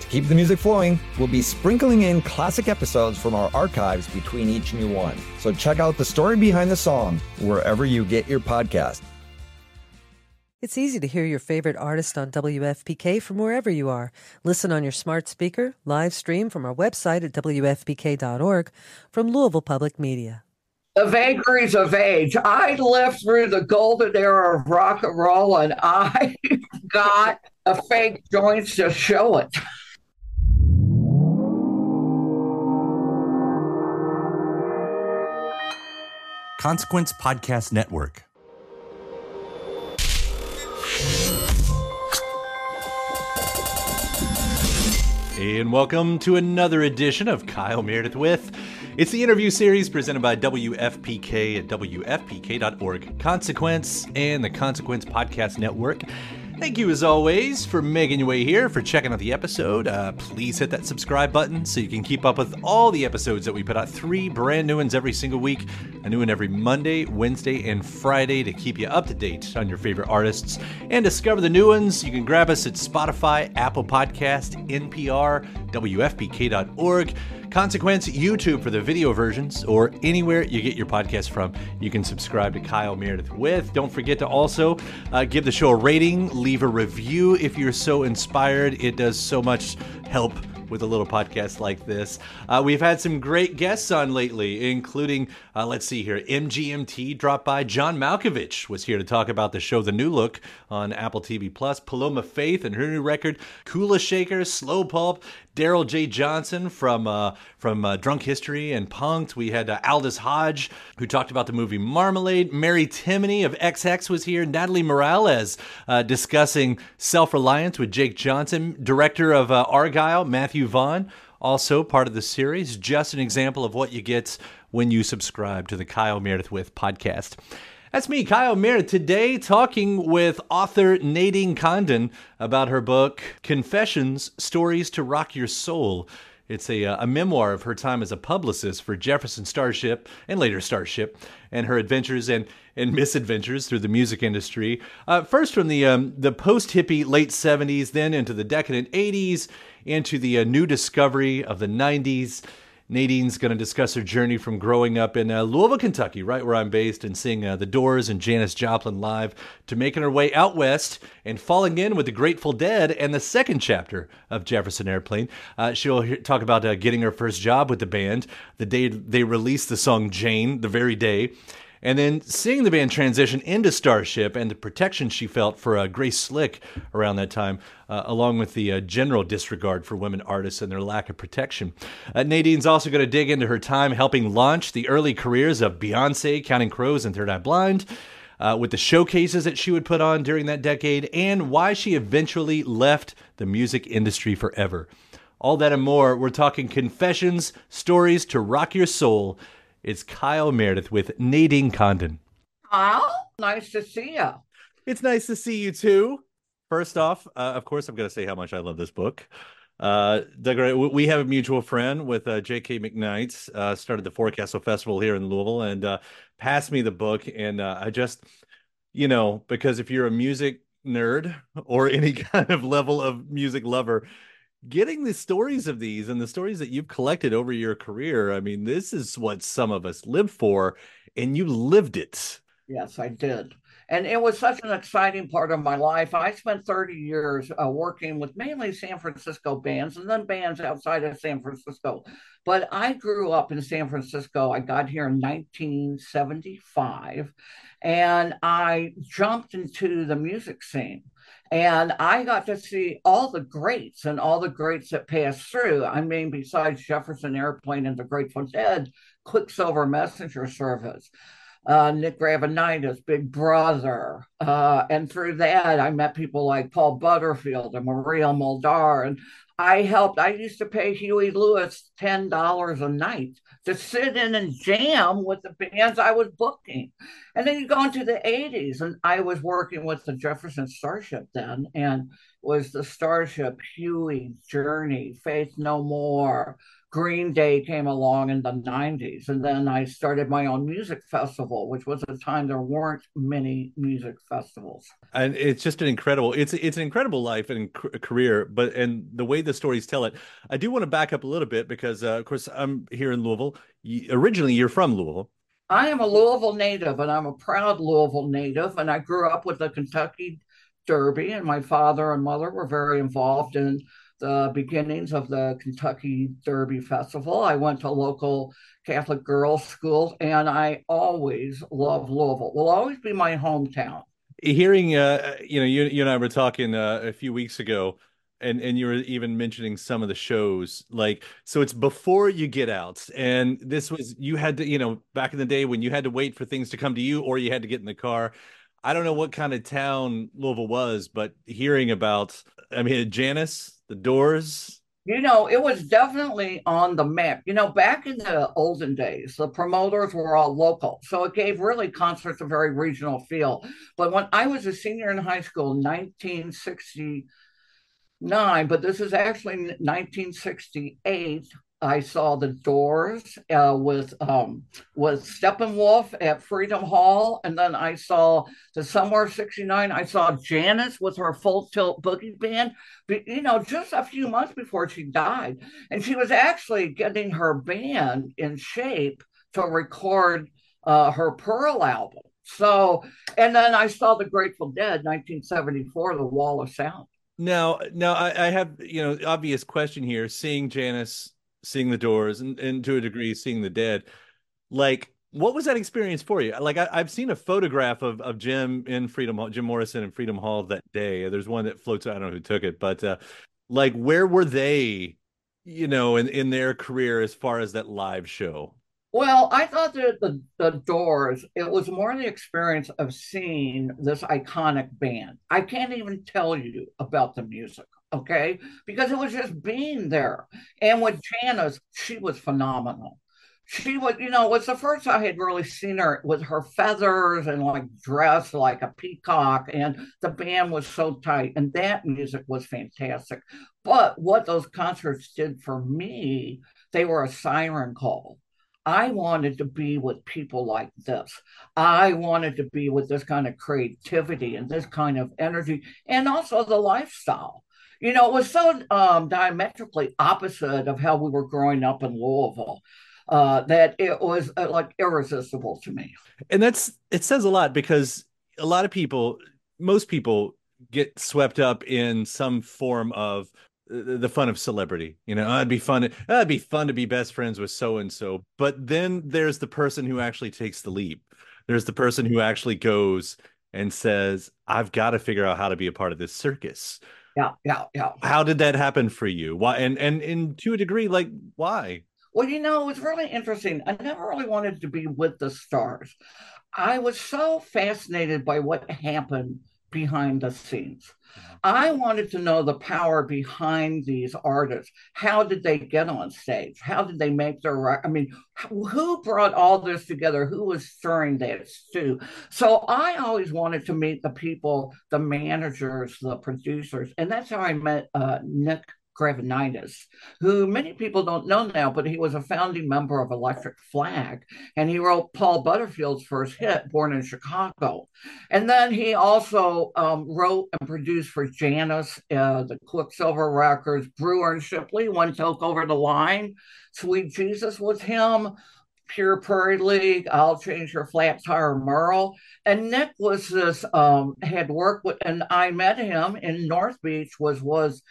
To keep the music flowing, we'll be sprinkling in classic episodes from our archives between each new one. So check out The Story Behind the Song wherever you get your podcast. It's easy to hear your favorite artist on WFPK from wherever you are. Listen on your smart speaker, live stream from our website at WFPK.org from Louisville Public Media. The vagaries of age. I lived through the golden era of rock and roll, and I got a fake joint to show it. Consequence Podcast Network. And welcome to another edition of Kyle Meredith With. It's the interview series presented by WFPK at WFPK.org, Consequence, and the Consequence Podcast Network. Thank you, as always, for making your way here, for checking out the episode. Please hit that subscribe button so you can keep up with all the episodes that we put out. 3 brand new ones every single week. A new one every Monday, Wednesday, and Friday to keep you up to date on your favorite artists. And discover the new ones. You can grab us at Spotify, Apple Podcast, NPR, WFPK.org. Consequence, YouTube for the video versions, or anywhere you get your podcast from. You can subscribe to Kyle Meredith With. Don't forget to also give the show a rating, leave a review if you're so inspired. It does so much help with a little podcast like this. We've had some great guests on lately, including, let's see here, MGMT dropped by. John Malkovich was here to talk about the show The New Look on Apple TV+. Paloma Faith and her new record, Kula Shaker, Slow Pulp. Daryl J. Johnson from Drunk History and Punk'd. We had Aldous Hodge, who talked about the movie Marmalade. Mary Timony of XX was here. Natalie Morales discussing self-reliance with Jake Johnson. Director of Argylle, Matthew Vaughn, also part of the series. Just an example of what you get when you subscribe to the Kyle Meredith With podcast. That's me, Kyle Meredith, today talking with author Nadine Condon about her book, Confessions: Stories to Rock Your Soul. It's a memoir of her time as a publicist for Jefferson Starship and later Starship, and her adventures and misadventures through the music industry. First from the post-hippie late 70s, then into the decadent 80s, into the new discovery of the 90s. Nadine's going to discuss her journey from growing up in Louisville, Kentucky, right where I'm based, and seeing The Doors and Janis Joplin live, to making her way out west and falling in with the Grateful Dead and the second chapter of Jefferson Airplane. She'll talk about getting her first job with the band, the day they released the song Jane, the very day, and then seeing the band transition into Starship and the protection she felt for Grace Slick around that time, along with the general disregard for women artists and their lack of protection. Nadine's also going to dig into her time helping launch the early careers of Beyoncé, Counting Crows, and Third Eye Blind, with the showcases that she would put on during that decade, and why she eventually left the music industry forever. All that and more. We're talking Confessions, Stories to Rock Your Soul. It's Kyle Meredith with Nadine Condon. Kyle, nice to see you. It's nice to see you too. First off, of course, I'm going to say how much I love this book. We have a mutual friend with J.K. McKnights, started the Forecastle Festival here in Louisville, and passed me the book. And I just, because if you're a music nerd or any kind of level of music lover, getting the stories of these and the stories that you've collected over your career, I mean, this is what some of us live for, and you lived it. Yes, I did. And it was such an exciting part of my life. I spent 30 years working with mainly San Francisco bands and then bands outside of San Francisco. But I grew up in San Francisco. I got here in 1975, and I jumped into the music scene. And I got to see all the greats and all the greats that passed through. I mean, besides Jefferson Airplane and the Grateful Dead, Quicksilver Messenger Service, Nick Gravenites, Big Brother. And through that, I met people like Paul Butterfield and Maria Muldaur. And I used to pay Huey Lewis $10 a night to sit in and jam with the bands I was booking. And then you go into the 80s, and I was working with the Jefferson Starship then, and was the Starship, Huey, Journey, Faith No More. Green Day came along in the 90s, and then I started my own music festival, which was a time there weren't many music festivals. And it's just an incredible, it's an incredible life and career, but and the way the stories tell it. I do want to back up a little bit because, of course, I'm here in Louisville. Originally, you're from Louisville. I am a Louisville native, and I'm a proud Louisville native, and I grew up with the Kentucky Derby, and my father and mother were very involved in the beginnings of the Kentucky Derby Festival. I went to local Catholic girls' schools, and I always loved Louisville. Will always be my hometown. Hearing, you and I were talking a few weeks ago, and you were even mentioning some of the shows. Like, so it's before you get out, and this was, you had to, back in the day when you had to wait for things to come to you, or you had to get in the car. I don't know what kind of town Louisville was, but hearing about, Janis, The Doors. It was definitely on the map. Back in the olden days, the promoters were all local. So it gave really concerts a very regional feel. But when I was a senior in high school in 1969, but this is actually 1968, I saw The Doors with Steppenwolf at Freedom Hall. And then I saw the Summer of 69. I saw Janis with her Full Tilt Boogie Band, just a few months before she died. And she was actually getting her band in shape to record her Pearl album. So, and then I saw The Grateful Dead, 1974, The Wall of Sound. Now I have, obvious question here, seeing Janis, seeing The Doors, and to a degree, seeing The Dead. Like, what was that experience for you? Like, I've seen a photograph of Jim in Freedom Hall, Jim Morrison in Freedom Hall that day. There's one that floats, I don't know who took it, but where were they, in their career as far as that live show? Well, I thought that the Doors, it was more the experience of seeing this iconic band. I can't even tell you about the music. Okay, because it was just being there. And with Janis, she was phenomenal. She was, it's the first I had really seen her with her feathers and dressed like a peacock, and the band was so tight, and that music was fantastic. But what those concerts did for me, they were a siren call. I wanted to be with people like this. I wanted to be with this kind of creativity and this kind of energy, and also the lifestyle. It was so diametrically opposite of how we were growing up in Louisville that it was irresistible to me. And it says a lot, because a lot of people, most people get swept up in some form of the fun of celebrity. It'd be fun to be best friends with so-and-so. But then there's the person who actually takes the leap. There's the person who actually goes and says, I've got to figure out how to be a part of this circus. Yeah. How did that happen for you? Why? And to a degree, why? Well, it was really interesting. I never really wanted to be with the stars. I was so fascinated by what happened behind the scenes. I wanted to know the power behind these artists. How did they get on stage? How did they make their, who brought all this together? Who was stirring that stew? So I always wanted to meet the people, the managers, the producers. And that's how I met Nick Gravenites, who many people don't know now, but he was a founding member of Electric Flag, and he wrote Paul Butterfield's first hit, Born in Chicago. And then he also wrote and produced for Janis, the Quicksilver Records, Brewer and Shipley, One Toke Over the Line, Sweet Jesus was him, Pure Prairie League, I'll Change Your Flat Tire Merle. And Nick was this, had worked with, and I met him in North Beach, was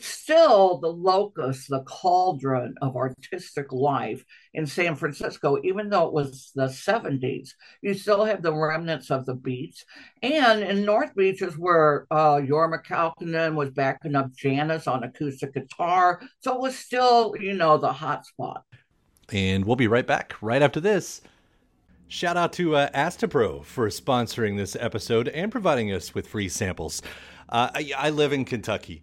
still the locus, the cauldron of artistic life in San Francisco. Even though it was the 70s, you still have the remnants of the beach. And in North Beach is where Jorma Kaukonen was backing up Janis on acoustic guitar. So it was still, the hot spot. And we'll be right back right after this. Shout out to Astapro for sponsoring this episode and providing us with free samples. I live in Kentucky,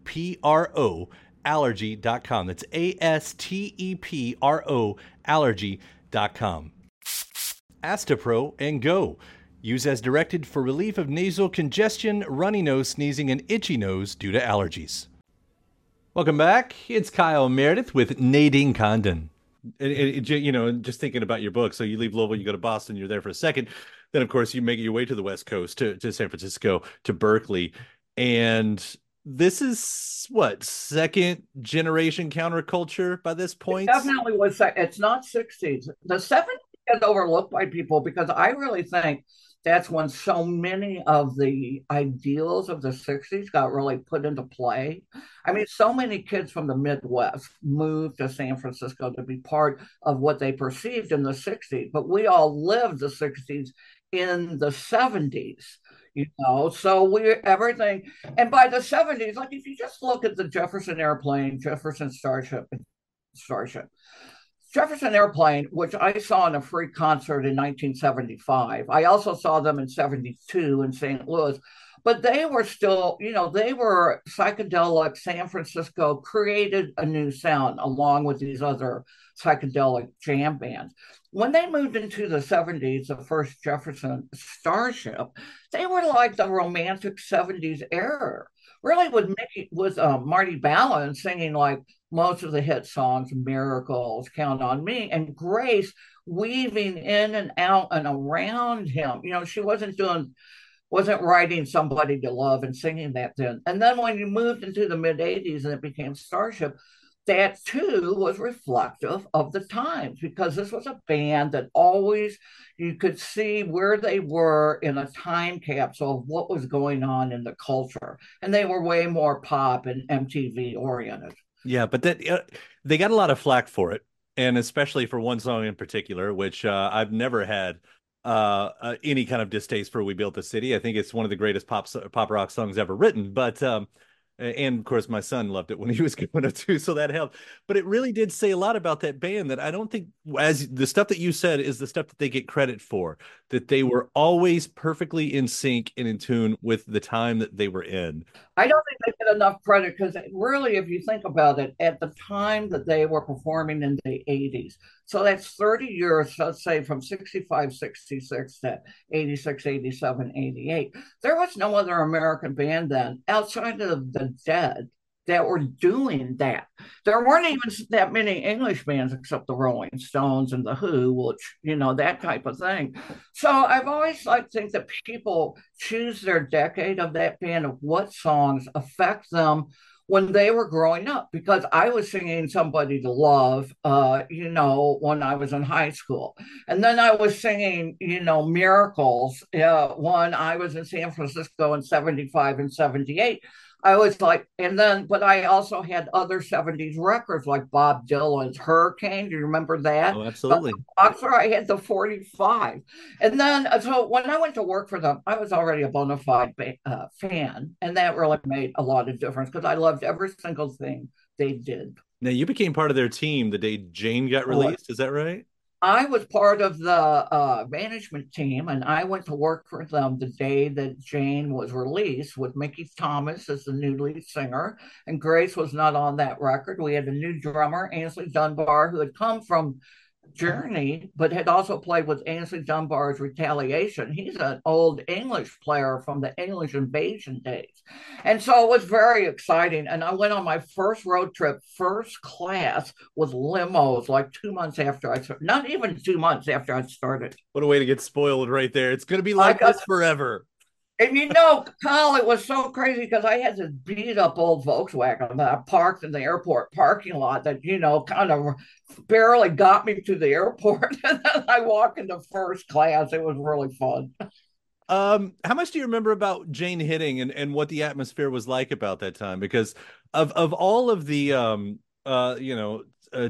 allergy.com. That's ASTEPRO allergy.com. Astapro and go. Use as directed for relief of nasal congestion, runny nose, sneezing, and itchy nose due to allergies. Welcome back. It's Kyle Meredith with Nadine Condon. You know, just thinking about your book. So you leave Louisville, you go to Boston, you're there for a second. Then, of course, you make your way to the West Coast, to San Francisco, to Berkeley. And this is, what, second generation counterculture by this point? It definitely was. It's not 60s. The 70s gets overlooked by people because I really think that's when so many of the ideals of the 60s got really put into play. I mean, so many kids from the Midwest moved to San Francisco to be part of what they perceived in the 60s, but we all lived the 60s in the 70s, you know, so everything. And by the 70s, like if you just look at the Jefferson Airplane, Jefferson Starship. Jefferson Airplane, which I saw in a free concert in 1975. I also saw them in 72 in St. Louis, but they were still, you know, they were psychedelic. San Francisco created a new sound along with these other psychedelic jam bands. When they moved into the 70s, the first Jefferson Starship, they were like the romantic 70s era. Really with Marty Ballin singing like most of the hit songs, Miracles, Count on Me, and Grace weaving in and out and around him. You know, she wasn't writing Somebody to Love and singing that then. And then when you moved into the mid 80s and it became Starship, that too was reflective of the times, because this was a band that always, you could see where they were in a time capsule of what was going on in the culture. And they were way more pop and MTV oriented. Yeah, but that they got a lot of flack for it, and especially for one song in particular, which I've never had any kind of distaste for. We Built the City. I think it's one of the greatest pop rock songs ever written. But and of course, my son loved it when he was growing up too, so that helped. But it really did say a lot about that band that I don't think, as the stuff that you said is the stuff that they get credit for, that they were always perfectly in sync and in tune with the time that they were in. I don't think they get enough credit because really, if you think about it, at the time that they were performing in the 80s, so that's 30 years, let's say from 65, 66 to 86, 87, 88. There was no other American band then outside of the Dead that were doing that. There weren't even that many English bands except the Rolling Stones and the Who, which, you know, that type of thing. So I've always liked to think that people choose their decade of that band of what songs affect them when they were growing up, because I was singing Somebody to Love, you know, when I was in high school. And then I was singing, you know, Miracles when I was in San Francisco in 75 and 78. I was like, and then, but I also had other 70s records like Bob Dylan's Hurricane. Do you remember that? Oh, absolutely. Boxer, I had the 45. And then, so when I went to work for them, I was already a bona fide fan. And that really made a lot of difference because I loved every single thing they did. Now, you became part of their team the day Jane got released. Is that right? I was part of the management team, and I went to work for them the day that Jane was released with Mickey Thomas as the new lead singer, and Grace was not on that record. We had a new drummer, Ansley Dunbar, who had come from Journey, but had also played with Ansley Dunbar's Retaliation. He's an old English player from the English invasion days. And so it was very exciting. And I went on my first road trip, first class, with limos, like 2 months after I started. Not even 2 months after I started. What a way to get spoiled right there. It's going to be like this forever. And you know, Kyle, it was so crazy because I had this beat up old Volkswagen that I parked in the airport parking lot that, you know, kind of barely got me to the airport. And then I walked into first class. It was really fun. How much do you remember about Jane hitting and what the atmosphere was like about that time? Because of all of the,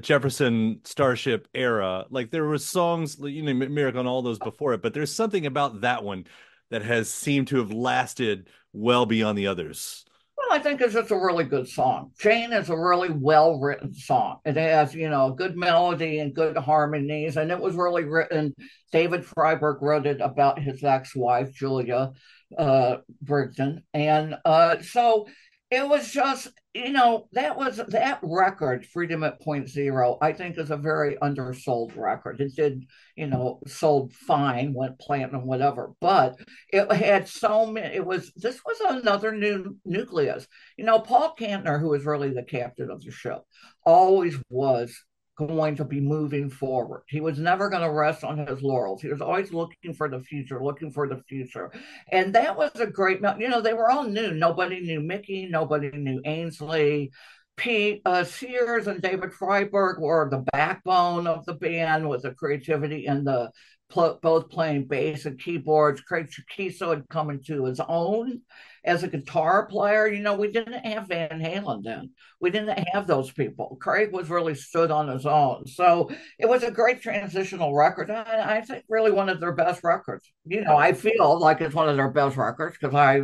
Jefferson Starship era, like there were songs, you know, Miracle and all those before it, but there's something about that one that has seemed to have lasted well beyond the others. Well, I think it's just a really good song. Jane is a really well-written song. It has, you know, good melody and good harmonies, and it was really written. David Freiberg wrote it about his ex-wife, Julia Brigden. And so it was just, you know, that record, Freedom at Point Zero, I think is a very undersold record. It did, you know, sold fine, went platinum, whatever, but it had so many, this was another new nucleus. You know, Paul Kantner, who was really the captain of the show, always was going to be moving forward. He was never going to rest on his laurels. He was always looking for the future. And that was a great, you know, they were all new. Nobody knew Mickey, nobody knew Ainsley. Pete Sears and David Freiberg were the backbone of the band with the creativity and the both playing bass and keyboards. Craig Chikiso had come into his own as a guitar player. You know, we didn't have Van Halen then. We didn't have those people. Craig was really stood on his own. So it was a great transitional record. I think really one of their best records. You know, I feel like it's one of their best records because I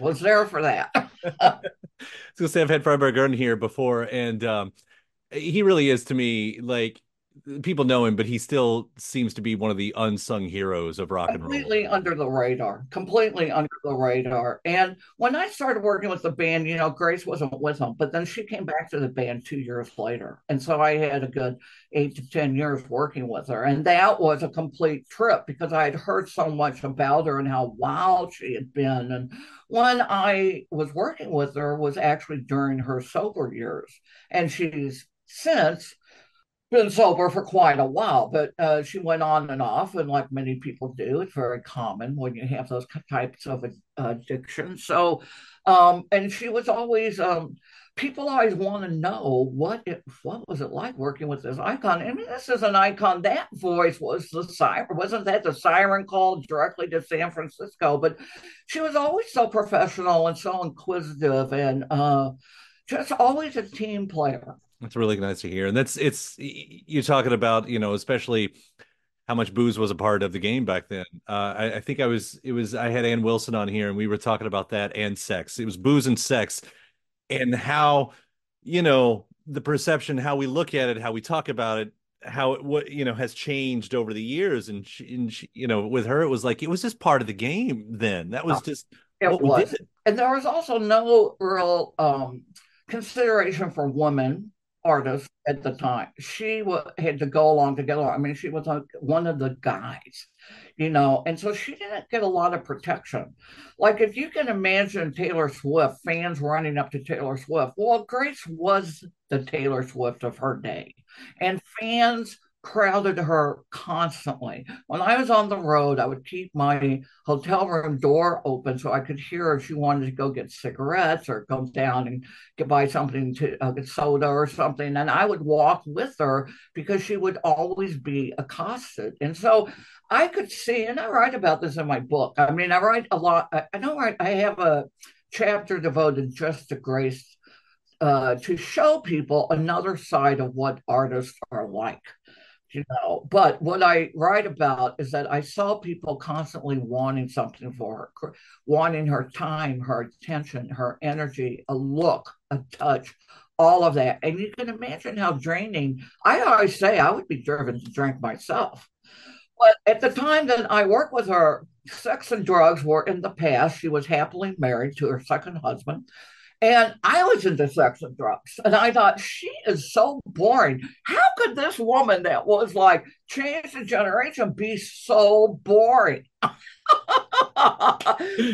was there for that. I was going to say, I've had Freiberg on here before, and he really is to me like, people know him, but he still seems to be one of the unsung heroes of rock and roll. Completely under the radar. And when I started working with the band, you know, Grace wasn't with them, but then she came back to the band 2 years later. And so I had a good 8 to 10 years working with her. And that was a complete trip because I had heard so much about her and how wild she had been. And when I was working with her was actually during her sober years. And she's since been sober for quite a while, but she went on and off, and like many people do, it's very common when you have those types of addiction. So, and she was always, people always want to know what was it like working with this icon? I mean, this is an icon. That voice was the siren. Wasn't that the siren call directly to San Francisco? But she was always so professional and so inquisitive, and just always a team player. That's really nice to hear. And you're talking about, you know, especially how much booze was a part of the game back then. I think I had Ann Wilson on here and we were talking about that and sex. It was booze and sex and how, you know, the perception, how we look at it, how we talk about it, how it, what, you know, has changed over the years. And she, you know, with her, it was like, it was just part of the game then. That was just what we did. And there was also no real consideration for women artist at the time. She had to go along together. I mean, she was one of the guys, you know, and so she didn't get a lot of protection. Like if you can imagine Taylor Swift, fans running up to Taylor Swift. Well, Grace was the Taylor Swift of her day, and fans crowded her constantly. When I was on the road, I would keep my hotel room door open so I could hear if she wanted to go get cigarettes or come down and buy something to get soda or something. And I would walk with her because she would always be accosted. And so I could see, and I write about this in my book. I mean, I write a lot. I have a chapter devoted just to Grace to show people another side of what artists are like, you know. But what I write about is that I saw people constantly wanting something for her, wanting her time, her attention, her energy, a look, a touch, all of that. And you can imagine how draining. I always say I would be driven to drink myself. But at the time that I worked with her, sex and drugs were in the past. She was happily married to her second husband. And I was into sex and drugs. And I thought, she is so boring. How could this woman that was like Change the Generation be so boring?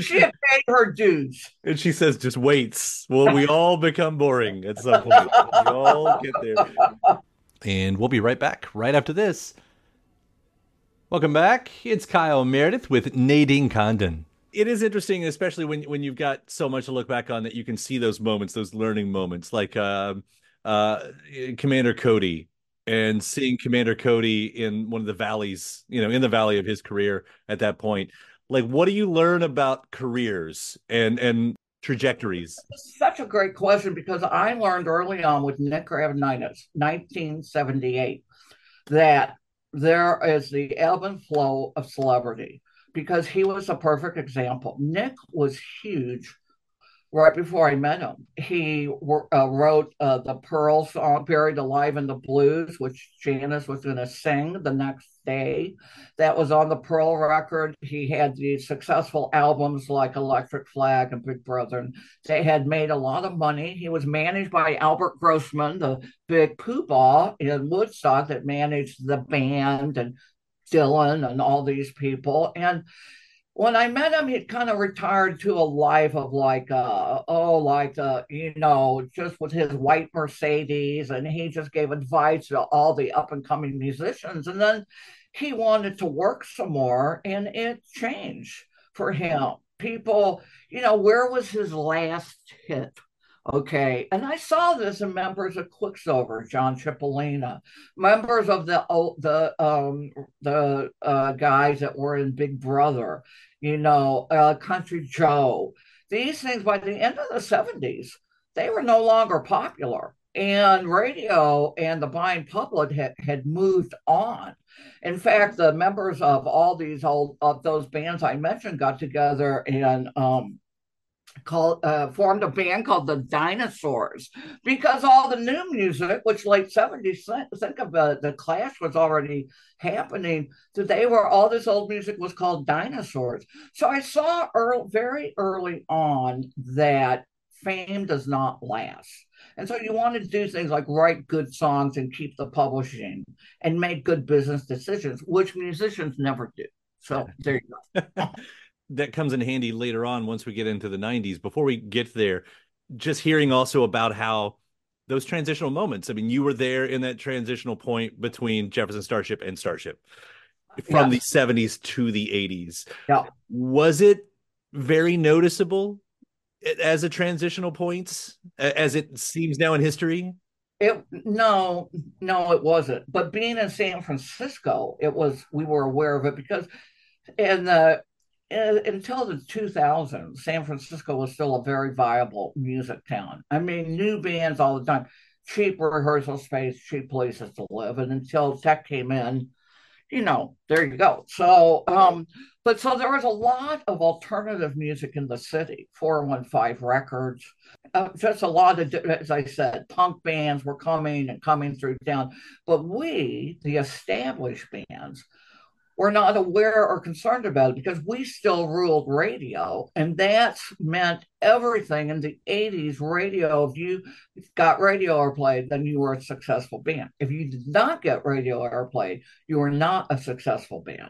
She had paid her dues. And she says, just waits. Well, we all become boring at some point. We all get there. And we'll be right back right after this. Welcome back. It's Kyle Meredith with Nadine Condon. It is interesting, especially when you've got so much to look back on, that you can see those moments, those learning moments, like Commander Cody, and seeing Commander Cody in one of the valleys, you know, in the valley of his career at that point. Like, what do you learn about careers and trajectories? That's such a great question, because I learned early on with Nick Gravenites, 1978, that there is the ebb and flow of celebrity, because he was a perfect example. Nick was huge right before I met him. He wrote the Pearl song, Buried Alive in the Blues, which Janis was going to sing the next day. That was on the Pearl record. He had these successful albums like Electric Flag and Big Brother. They had made a lot of money. He was managed by Albert Grossman, the big poobah in Woodstock that managed the band and Dylan and all these people. And when I met him, he'd kind of retired to a life of just with his white Mercedes, and he just gave advice to all the up-and-coming musicians. And then he wanted to work some more, and it changed for him. People, you know, where was his last hit? Okay, and I saw this in members of Quicksilver, John Cipollina, members of the guys that were in Big Brother, you know, Country Joe. These things, by the end of the 70s, they were no longer popular, and radio and the buying public had moved on. In fact, the members of all these those bands I mentioned got together and formed a band called the Dinosaurs, because all the new music, which late 70s, think of the Clash was already happening. Today, where all this old music was called Dinosaurs. So I saw very early on that fame does not last. And so you want to do things like write good songs and keep the publishing and make good business decisions, which musicians never do. So there you go. That comes in handy later on once we get into the 90s. Before we get there, just hearing also about how those transitional moments, I mean, you were there in that transitional point between Jefferson Starship and Starship from the 70s to the 80s. Yeah. Was it very noticeable as a transitional point, as it seems now in history? No, it wasn't. But being in San Francisco, we were aware of it, because until the 2000s, San Francisco was still a very viable music town. I mean, new bands all the time, cheap rehearsal space, cheap places to live. And until tech came in, you know, there you go. So, so there was a lot of alternative music in the city, 415 Records, just a lot of, as I said, punk bands were coming through town. But we, the established bands, were not aware or concerned about it, because we still ruled radio. And that's meant everything in the 80s. Radio, if you got radio airplay, then you were a successful band. If you did not get radio airplay, you were not a successful band.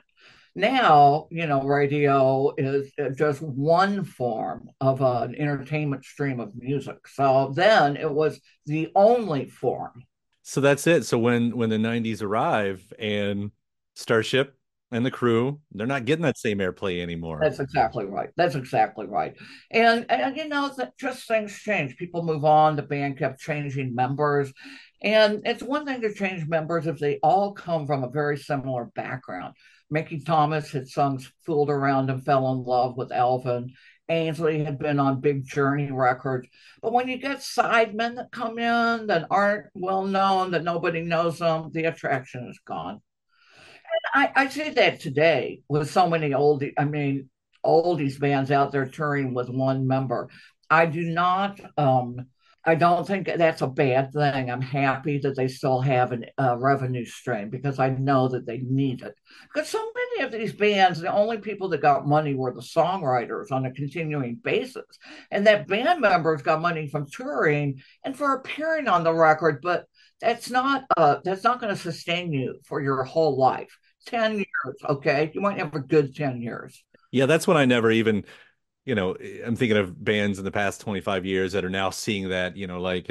Now, you know, radio is just one form of an entertainment stream of music. So then it was the only form. So that's it. So when the 90s arrive and Starship and the crew, they're not getting that same airplay anymore. That's exactly right. And you know, that just things change. People move on. The band kept changing members. And it's one thing to change members if they all come from a very similar background. Mickey Thomas had sung Fooled Around and Fell in Love with Alvin. Ainsley had been on big Journey records. But when you get sidemen that come in that aren't well known, that nobody knows them, the attraction is gone. And I see that today with so many oldies, oldies bands out there touring with one member. I do not, I don't think that's a bad thing. I'm happy that they still have a revenue stream because I know that they need it. Because so many of these bands, the only people that got money were the songwriters on a continuing basis. And that band members got money from touring and for appearing on the record, but that's not going to sustain you for your whole life. 10 years, okay? You might have a good 10 years. Yeah, that's when I never even... You know, I'm thinking of bands in the past 25 years that are now seeing that, you know, like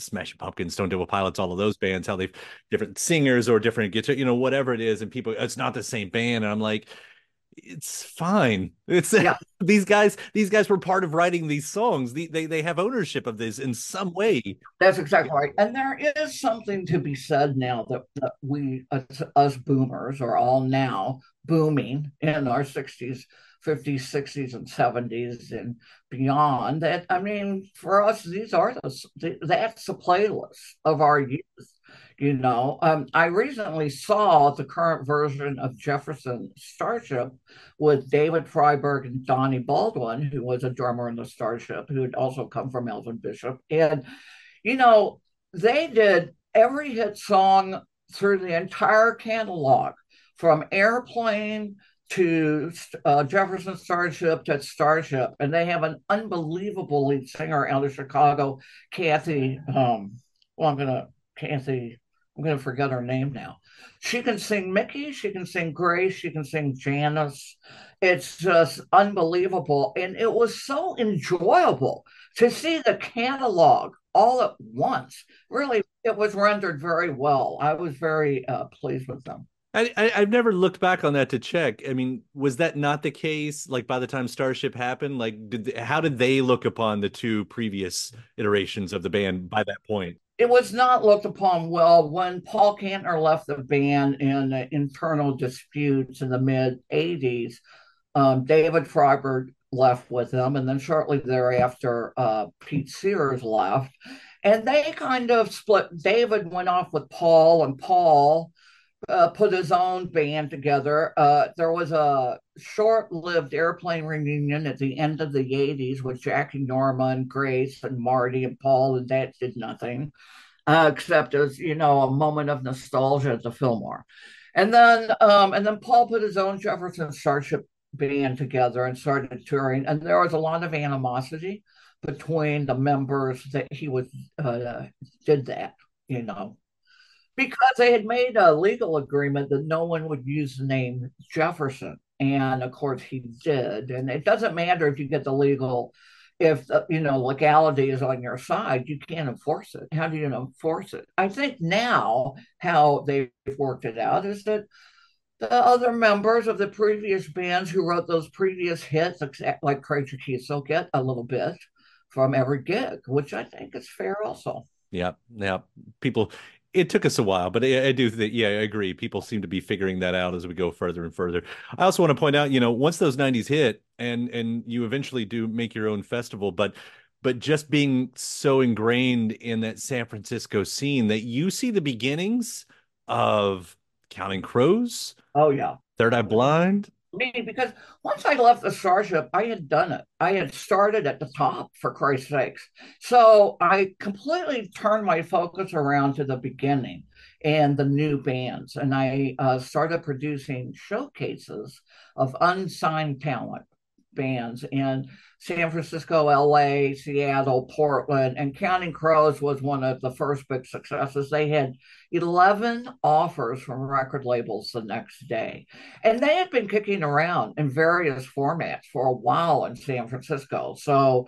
Smashing Pumpkins, Stone Temple Pilots, all of those bands, how they've different singers or different guitar, you know, whatever it is. And people, it's not the same band. And I'm like, it's fine. It's yeah. These guys were part of writing these songs. They have ownership of this in some way. That's exactly right. And there is something to be said now that we, us boomers, are all now booming in our 60s. 50s, 60s, and 70s, and beyond. That I mean, for us, these are that's the playlist of our youth. You know, I recently saw the current version of Jefferson Starship with David Freiberg and Donnie Baldwin, who was a drummer in the Starship, who had also come from Elvin Bishop, and you know, they did every hit song through the entire catalog, from Airplane to Jefferson Starship to Starship. And they have an unbelievable lead singer out of Chicago, Kathy, I'm gonna forget her name now. She can sing Mickey, she can sing Grace, she can sing Janis. It's just unbelievable. And it was so enjoyable to see the catalog all at once. Really, it was rendered very well. I was very pleased with them. I've never looked back on that to check. I mean, was that not the case? Like, by the time Starship happened, like, how did they look upon the two previous iterations of the band by that point? It was not looked upon well. When Paul Kantner left the band in internal disputes in the mid-'80s, David Freiberg left with them, and then shortly thereafter, Pete Sears left. And they kind of split. David went off with Paul, and Paul... put his own band together. There was a short-lived Airplane reunion at the end of the 80s with Jackie Norman, Grace, and Marty and Paul, and that did nothing except as, you know, a moment of nostalgia at the Fillmore. And then Paul put his own Jefferson Starship band together and started touring, and there was a lot of animosity between the members that he was did that, you know. Because they had made a legal agreement that no one would use the name Jefferson. And of course he did. And it doesn't matter if you get the legal, if, you know, legality is on your side, you can't enforce it. How do you enforce it? I think now how they've worked it out is that the other members of the previous bands who wrote those previous hits, like Craig Chiquiso, get a little bit from every gig, which I think is fair also. Yeah. Yeah. People... It took us a while, but I do think, yeah, I agree. People seem to be figuring that out as we go further and further. I also want to point out, you know, once those 90s hit and you eventually do make your own festival, but just being so ingrained in that San Francisco scene that you see the beginnings of Counting Crows. Oh, yeah. Third Eye Blind. Me, because once I left the Starship, I had done it. I had started at the top, for Christ's sakes. So I completely turned my focus around to the beginning and the new bands. And I started producing showcases of unsigned talent bands in San Francisco, LA, Seattle, Portland, and Counting Crows was one of the first big successes. They had 11 offers from record labels the next day. And they had been kicking around in various formats for a while in San Francisco. So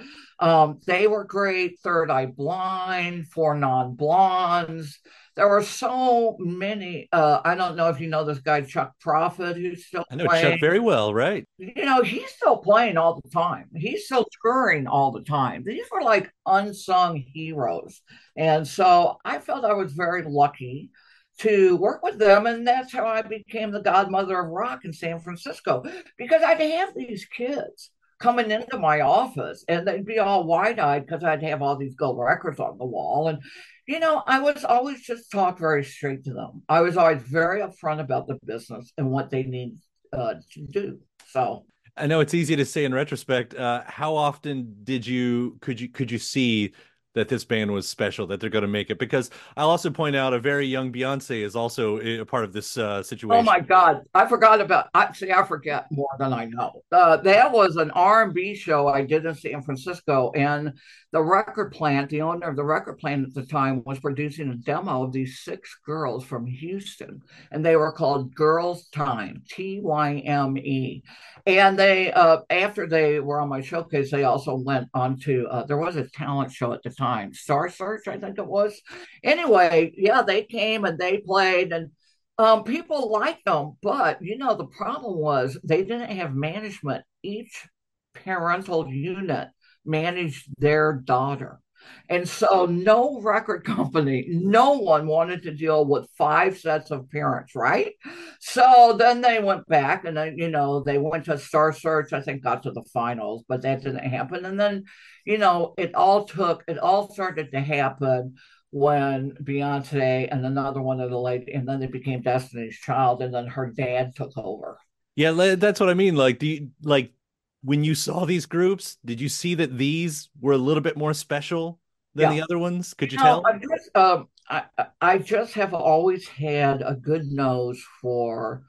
they were great. Third Eye Blind, Four Non-Blondes. There were so many. I don't know if you know this guy, Chuck Prophet, who's still playing. I know Chuck very well, right? You know, he's still playing all the time. He's still touring all the time. These were like unsung heroes. And so I felt I was very lucky to work with them. And that's how I became the godmother of rock in San Francisco, because I'd have these kids coming into my office, and they'd be all wide-eyed because I'd have all these gold records on the wall. And, you know, I was always just talked very straight to them. I was always very upfront about the business and what they need to do. So I know it's easy to say in retrospect. How often did you could you see that this band was special, that they're going to make it? Because I'll also point out a very young Beyonce is also a part of this situation. Oh my God, I forgot about. Actually, I forget more than I know. That was an R&B show I did in San Francisco, and the record plant, the owner of the record plant at the time, was producing a demo of these six girls from Houston, and they were called Girls Time, T-Y-M-E. And they, after they were on my showcase, they also went on to, there was a talent show at the time, Star Search, I think it was. Anyway, yeah, they came and they played, and people liked them, but, you know, the problem was they didn't have management. Each parental unit managed their daughter. And so no record company, no one wanted to deal with five sets of parents, right? So then they went back and, you know, they went to Star Search, I think got to the finals, but that didn't happen. And then, you know, it all started to happen when Beyonce and another one of the late, and then it became Destiny's Child, and then her dad took over. Yeah, that's what I mean. Like, when you saw these groups, did you see that these were a little bit more special than the other ones? Could you tell? I just have always had a good nose for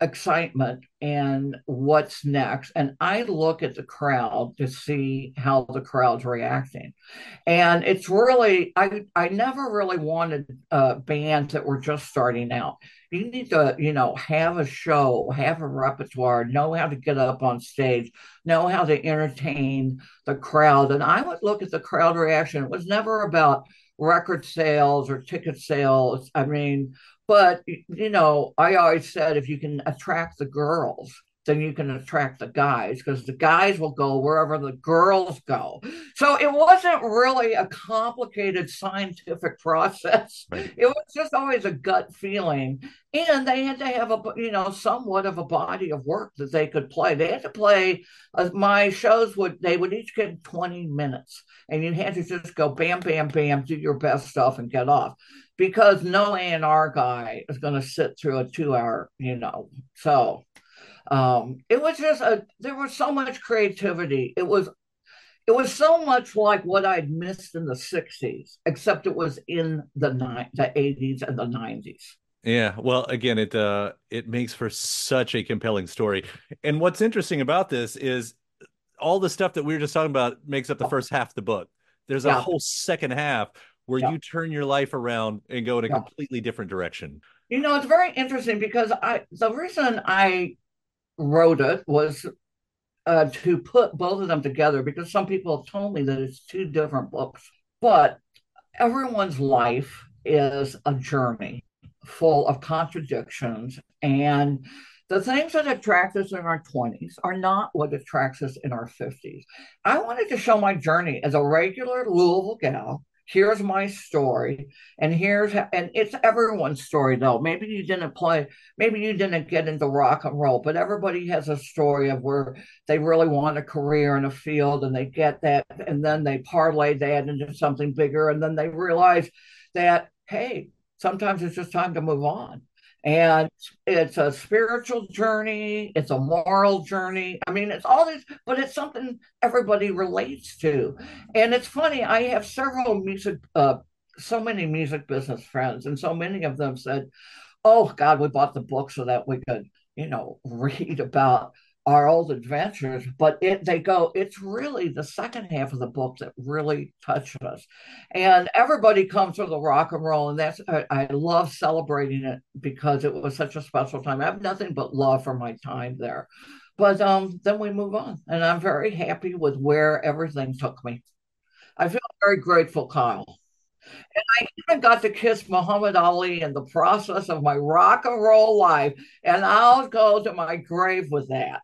excitement and what's next. And I look at the crowd to see how the crowd's reacting. And it's really, I never really wanted bands that were just starting out. You need to, you know, have a show, have a repertoire, know how to get up on stage, know how to entertain the crowd. And I would look at the crowd reaction. It was never about record sales or ticket sales. I mean, but, you know, I always said if you can attract the girls, then you can attract the guys, because the guys will go wherever the girls go. So it wasn't really a complicated scientific process. Right. It was just always a gut feeling. And they had to have a, you know, somewhat of a body of work that they could play. They had to play, my shows they would each get 20 minutes, and you had to just go bam, bam, bam, do your best stuff and get off, because no A&R guy is going to sit through a 2-hour, you know, so. It was just there was so much creativity. It was so much like what I'd missed in the 60s, except it was in the 80s and the 90s. Yeah, well, again, it makes for such a compelling story. And what's interesting about this is all the stuff that we were just talking about makes up the first half of the book. There's a whole second half where you turn your life around and go in a completely different direction. You know, it's very interesting, because the reason I wrote it was to put both of them together, because some people have told me that it's two different books, but everyone's life is a journey full of contradictions, and the things that attract us in our 20s are not what attracts us in our 50s. I wanted to show my journey as a regular Louisville gal. Here's my story, and and it's everyone's story, though. Maybe you didn't play, maybe you didn't get into rock and roll, but everybody has a story of where they really want a career in a field, and they get that, and then they parlay that into something bigger, and then they realize that, hey, sometimes it's just time to move on. And it's a spiritual journey, it's a moral journey. I mean, it's all these, but it's something everybody relates to. And it's funny, I have several so many music business friends, and so many of them said, oh God, we bought the book so that we could, you know, read about our old adventures. But it's really the second half of the book that really touched us. And everybody comes from the rock and roll, and that's, I love celebrating it, because it was such a special time. I have nothing but love for my time there. But then we move on, and I'm very happy with where everything took me. I feel very grateful, Kyle. And I even got to kiss Muhammad Ali in the process of my rock and roll life. And I'll go to my grave with that.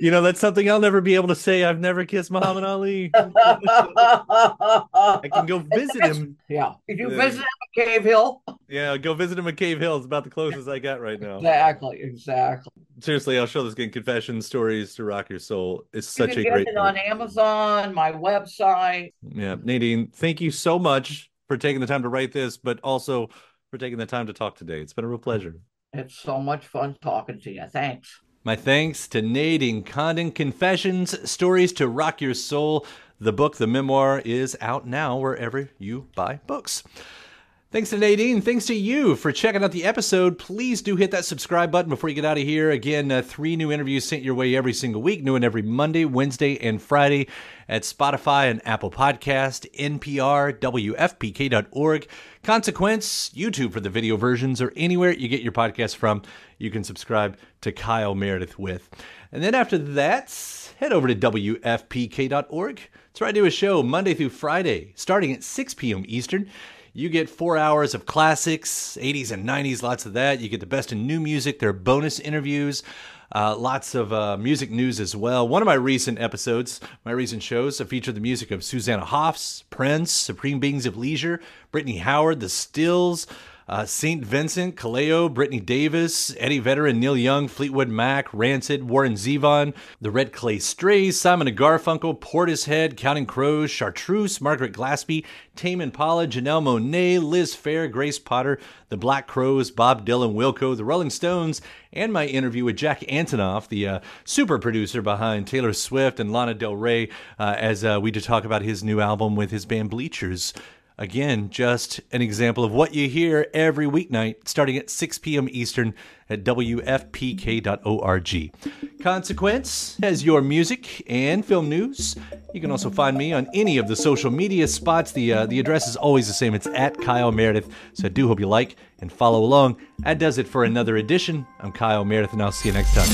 You know, that's something I'll never be able to say. I've never kissed Muhammad Ali. I can go visit him. Yeah. Did you visit him at Cave Hill? Yeah, go visit him at Cave Hill. It's about the closest I got right now. Exactly. Exactly. Seriously, I'll show this again. Confessions: Stories to Rock Your Soul. It's such a great book. On Amazon, my website. Yeah. Nadine, thank you so much for taking the time to write this, but also for taking the time to talk today. It's been a real pleasure. It's so much fun talking to you. Thanks. My thanks to Nadine Condon. Confessions, Stories to Rock Your Soul. The book, the memoir, is out now wherever you buy books. Thanks to Nadine. Thanks to you for checking out the episode. Please do hit that subscribe button before you get out of here. Again, 3 new interviews sent your way every single week. New one every Monday, Wednesday, and Friday at Spotify and Apple Podcast, NPR, WFPK.org, Consequence, YouTube for the video versions, or anywhere you get your podcast from. You can subscribe to Kyle Meredith With. And then after that, head over to WFPK.org. That's where I do a show Monday through Friday, starting at 6 p.m. Eastern. You get 4 hours of classics, 80s and 90s, lots of that. You get the best in new music. There are bonus interviews, lots of music news as well. One of my recent episodes, my recent shows, featured the music of Susanna Hoffs, Prince, Supreme Beings of Leisure, Brittany Howard, The Stills, St. Vincent, Kaleo, Brittany Davis, Eddie Vedder and Neil Young, Fleetwood Mac, Rancid, Warren Zevon, The Red Clay Strays, Simon and Garfunkel, Portishead, Counting Crows, Chartreuse, Margaret Glaspie, Tame Impala, Janelle Monáe, Liz Phair, Grace Potter, The Black Crowes, Bob Dylan, Wilco, The Rolling Stones, and my interview with Jack Antonoff, the super producer behind Taylor Swift and Lana Del Rey, as we did talk about his new album with his band Bleachers. Again, just an example of what you hear every weeknight, starting at 6 p.m. Eastern at WFPK.org. Consequence has your music and film news. You can also find me on any of the social media spots. The address is always the same. It's at Kyle Meredith. So I do hope you like and follow along. That does it for another edition. I'm Kyle Meredith, and I'll see you next time.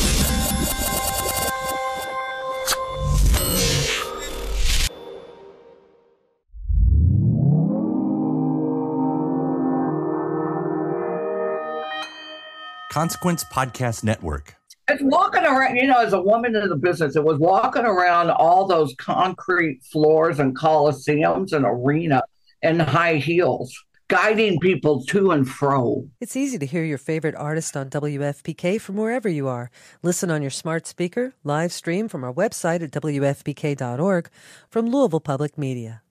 Consequence Podcast Network. It's walking around, you know, as a woman in the business, it was walking around all those concrete floors and coliseums and arena in high heels, guiding people to and fro. It's easy to hear your favorite artist on WFPK from wherever you are. Listen on your smart speaker, live stream from our website at WFPK.org from Louisville Public Media.